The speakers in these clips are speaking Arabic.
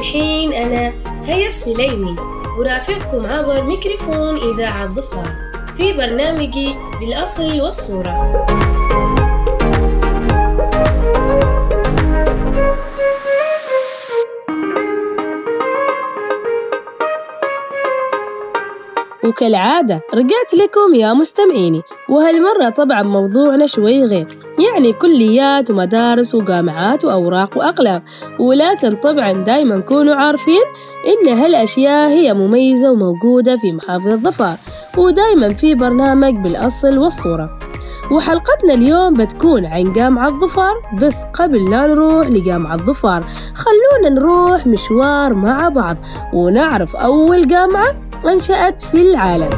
الحين أنا هيا السليمي أرافقكم عبر ميكروفون إذاعة ظفار في برنامجي بالأصل والصورة. وكالعادة رجعت لكم يا مستمعيني، وهالمرة طبعا موضوعنا شوي غير، يعني كليات ومدارس وجامعات وأوراق وأقلام، ولكن طبعا دايما كونوا عارفين إن هالأشياء هي مميزة وموجودة في محافظة ظفار، ودايما في برنامج بالأصل والصورة. وحلقتنا اليوم بتكون عن جامعة ظفار، بس قبل لا نروح لجامعة ظفار خلونا نروح مشوار مع بعض ونعرف أول جامعة انشأت في العالم.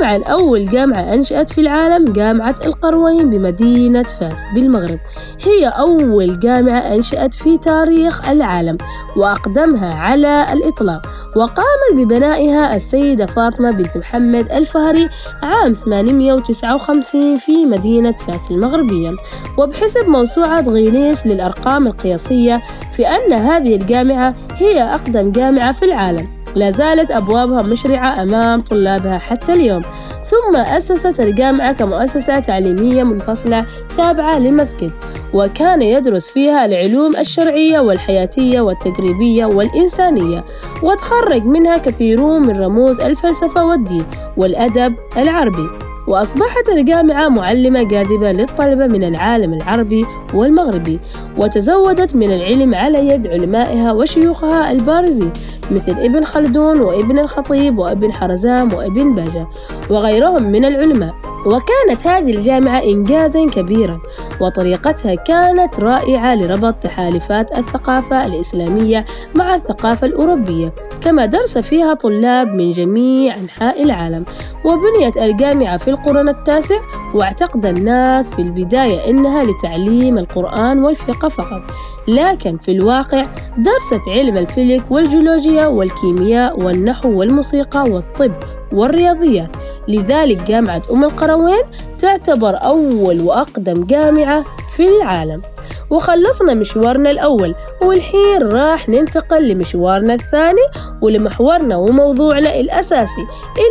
طبعا أول جامعة انشأت في العالم جامعة القرويين بمدينة فاس بالمغرب، هي أول جامعة انشأت في تاريخ العالم وأقدمها على الإطلاق، وقامت ببنائها السيدة فاطمة بنت محمد الفهري عام 859 في مدينة فاس المغربية. وبحسب موسوعة غينيس للأرقام القياسية في أن هذه الجامعة هي أقدم جامعة في العالم، لا زالت أبوابها مشرعة أمام طلابها حتى اليوم. ثم أسست الجامعة كمؤسسة تعليمية منفصلة تابعة لمسجد، وكان يدرس فيها العلوم الشرعية والحياتية والتجريبية والإنسانية، وتخرج منها كثيرون من رموز الفلسفة والدين والأدب العربي. وأصبحت الجامعة معلمة جاذبة للطلبة من العالم العربي والمغربي، وتزودت من العلم على يد علمائها وشيوخها البارزين مثل ابن خلدون وابن الخطيب وابن حرزام وابن باجة وغيرهم من العلماء. وكانت هذه الجامعة إنجازا كبيرا، وطريقتها كانت رائعة لربط تحالفات الثقافة الإسلامية مع الثقافة الأوروبية، كما درس فيها طلاب من جميع أنحاء العالم. وبنيت الجامعة في القرن التاسع، واعتقد الناس في البداية إنها لتعليم القرآن والفقه فقط، لكن في الواقع درست علم الفلك والجيولوجيا والكيمياء والنحو والموسيقى والطب والرياضيات. لذلك جامعة القرويين تعتبر أول وأقدم جامعة في العالم. وخلصنا مشوارنا الأول، والحين راح ننتقل لمشوارنا الثاني ولمحورنا وموضوعنا الأساسي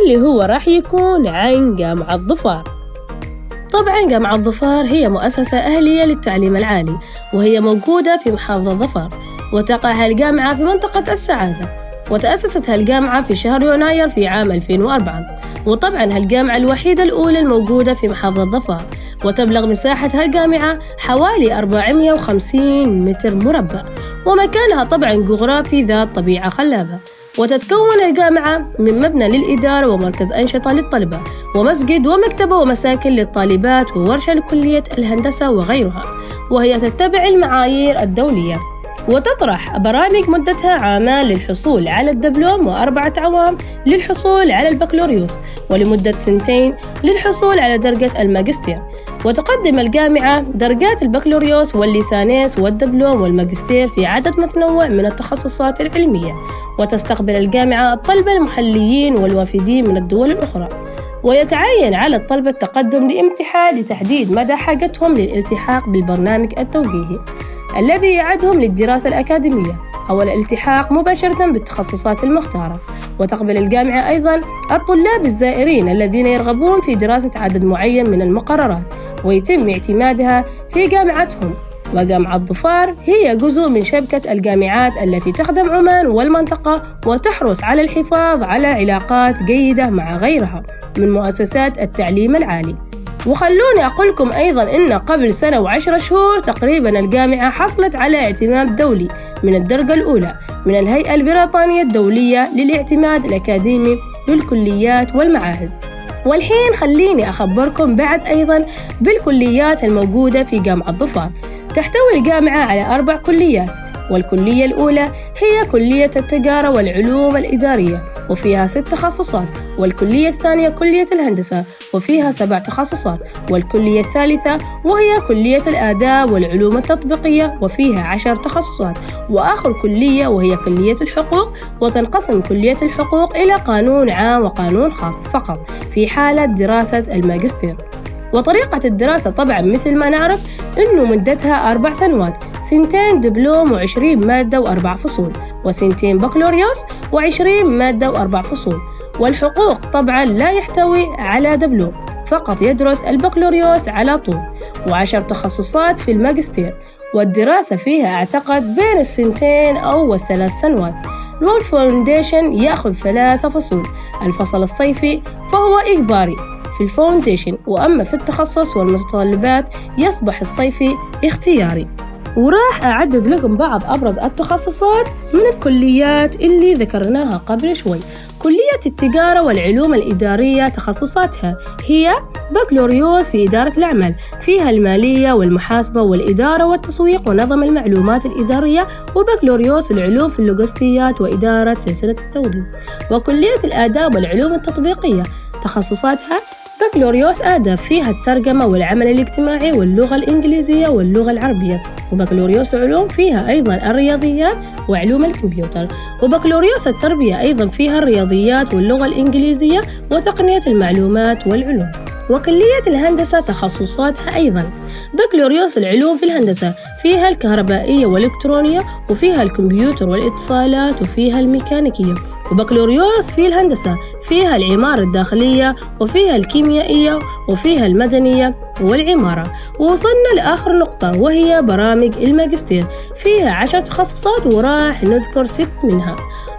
اللي هو راح يكون عن جامعة ظفار. طبعا جامعة ظفار هي مؤسسة أهلية للتعليم العالي، وهي موجودة في محافظة ظفار، وتقع هالجامعة في منطقة السعادة. وتأسست هالجامعة في شهر يناير في عام 2004، وطبعا هالجامعة الوحيدة الأولى الموجودة في محافظة ظفار، وتبلغ مساحة هالجامعة حوالي 450 متر مربع، ومكانها طبعا جغرافي ذات طبيعة خلابة. وتتكون الجامعة من مبنى للإدارة ومركز أنشطة للطلبة ومسجد ومكتبة ومساكن للطالبات وورشة لكلية الهندسة وغيرها، وهي تتبع المعايير الدولية. وتطرح برامج مدتها عامان للحصول على الدبلوم و4 أعوام للحصول على البكالوريوس، ولمدة 2 سنين للحصول على درجة الماجستير. وتقدم الجامعة درجات البكالوريوس والليسانس والدبلوم والماجستير في عدد متنوع من التخصصات العلمية، وتستقبل الجامعة الطلبة المحليين والوافدين من الدول الأخرى. ويتعين على الطلبة التقدم لامتحان لتحديد مدى حاجتهم للالتحاق بالبرنامج التوجيهي الذي يعدهم للدراسة الأكاديمية أو الالتحاق مباشرة بالتخصصات المختارة. وتقبل الجامعة أيضاً الطلاب الزائرين الذين يرغبون في دراسة عدد معين من المقررات، ويتم اعتمادها في جامعتهم. وجامعة ظفار هي جزء من شبكة الجامعات التي تخدم عمان والمنطقة، وتحرص على الحفاظ على علاقات جيدة مع غيرها من مؤسسات التعليم العالي. وخلوني أقولكم أيضاً إن قبل 1 سنة و10 شهور تقريباً الجامعة حصلت على اعتماد دولي من الدرجة الأولى من الهيئة البريطانية الدولية للاعتماد الأكاديمي للكليات والمعاهد. والحين خليني أخبركم بعد أيضاً بالكليات الموجودة في جامعة ظفار. تحتوي الجامعة على 4 كليات، والكلية الأولى هي كلية التجارة والعلوم الإدارية وفيها 6 تخصصات، والكلية الثانية كلية الهندسة وفيها 7 تخصصات، والكلية الثالثة وهي كلية الآداب والعلوم التطبيقية وفيها 10 تخصصات، وآخر كلية وهي كلية الحقوق. وتنقسم كلية الحقوق إلى قانون عام وقانون خاص فقط في حالة دراسة الماجستير. وطريقة الدراسة طبعا مثل ما نعرف أنه مدتها 4 سنوات، 2 دبلوم و20 مادة و4 فصول، و2 بكالوريوس و20 مادة و4 فصول. والحقوق طبعا لا يحتوي على دبلوم، فقط يدرس البكالوريوس على طول، و10 تخصصات في الماجستير، والدراسة فيها أعتقد بين 2 أو 3 سنوات. والفونديشن يأخذ 3 فصول، الفصل الصيفي فهو إجباري في الفونديشن، وأما في التخصص والمتطلبات يصبح الصيفي اختياري. وراح أعدد لكم بعض أبرز التخصصات من الكليات اللي ذكرناها قبل شوي. كلية التجارة والعلوم الإدارية تخصصاتها هي بكالوريوس في إدارة الأعمال، فيها المالية والمحاسبة والإدارة والتسويق ونظم المعلومات الإدارية، وبكالوريوس العلوم في اللوجستيات وإدارة سلسلة التوريد. وكلية الآداب والعلوم التطبيقية تخصصاتها بكالوريوس آداب، فيها الترجمة والعمل الاجتماعي واللغة الإنجليزية واللغة العربية، وبكالوريوس علوم فيها أيضا الرياضيات وعلوم الكمبيوتر، وبكالوريوس التربية أيضا فيها الرياضيات واللغة الإنجليزية وتقنية المعلومات والعلوم. وكلية الهندسة تخصصاتها أيضا بكالوريوس العلوم في الهندسة، فيها الكهربائية والإلكترونية، وفيها الكمبيوتر والاتصالات، وفيها الميكانيكية، وبكالوريوس في الهندسة، فيها العمارة الداخلية، وفيها الكيميائية، وفيها المدنية والعمارة. ووصلنا لآخر نقطة وهي برامج الماجستير، فيها 10 تخصصات وراح نذكر 6 منها.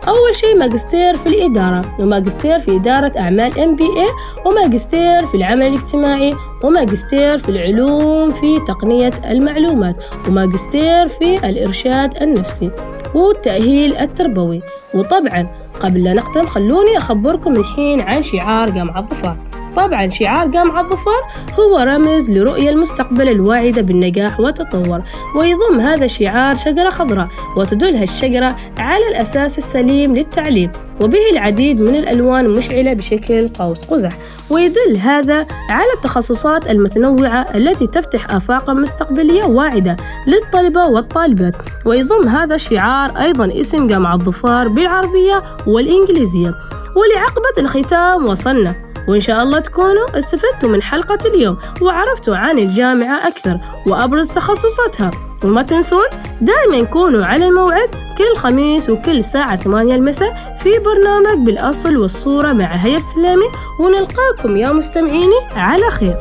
أول شيء ماجستير في الإدارة، وماجستير في إدارة أعمال MBA، وماجستير في العمل الاجتماعي، وماجستير في العلوم في تقنية المعلومات، وماجستير في الإرشاد النفسي والتأهيل التربوي. وطبعا قبل لا نختم خلوني أخبركم الحين عن شعار جامعة ظفار. طبعا شعار جامعة ظفار هو رمز لرؤية المستقبل الواعدة بالنجاح والتطور، ويضم هذا الشعار شجرة خضراء، وتدل هالشجرة على الأساس السليم للتعليم، وبه العديد من الألوان مشعلة بشكل قوس قزح، ويدل هذا على التخصصات المتنوعة التي تفتح آفاقا مستقبلية واعدة للطلبة والطالبات. ويضم هذا الشعار أيضا اسم جامعة ظفار بالعربية والإنجليزية. ولعقبة الختام وصلنا، وإن شاء الله تكونوا استفدتوا من حلقة اليوم وعرفتوا عن الجامعة أكثر وأبرز تخصصاتها. وما تنسون دائما كونوا على الموعد كل خميس وكل الساعة 8 المساء في برنامج بالأصل والصورة مع هيا السليمي، ونلقاكم يا مستمعيني على خير.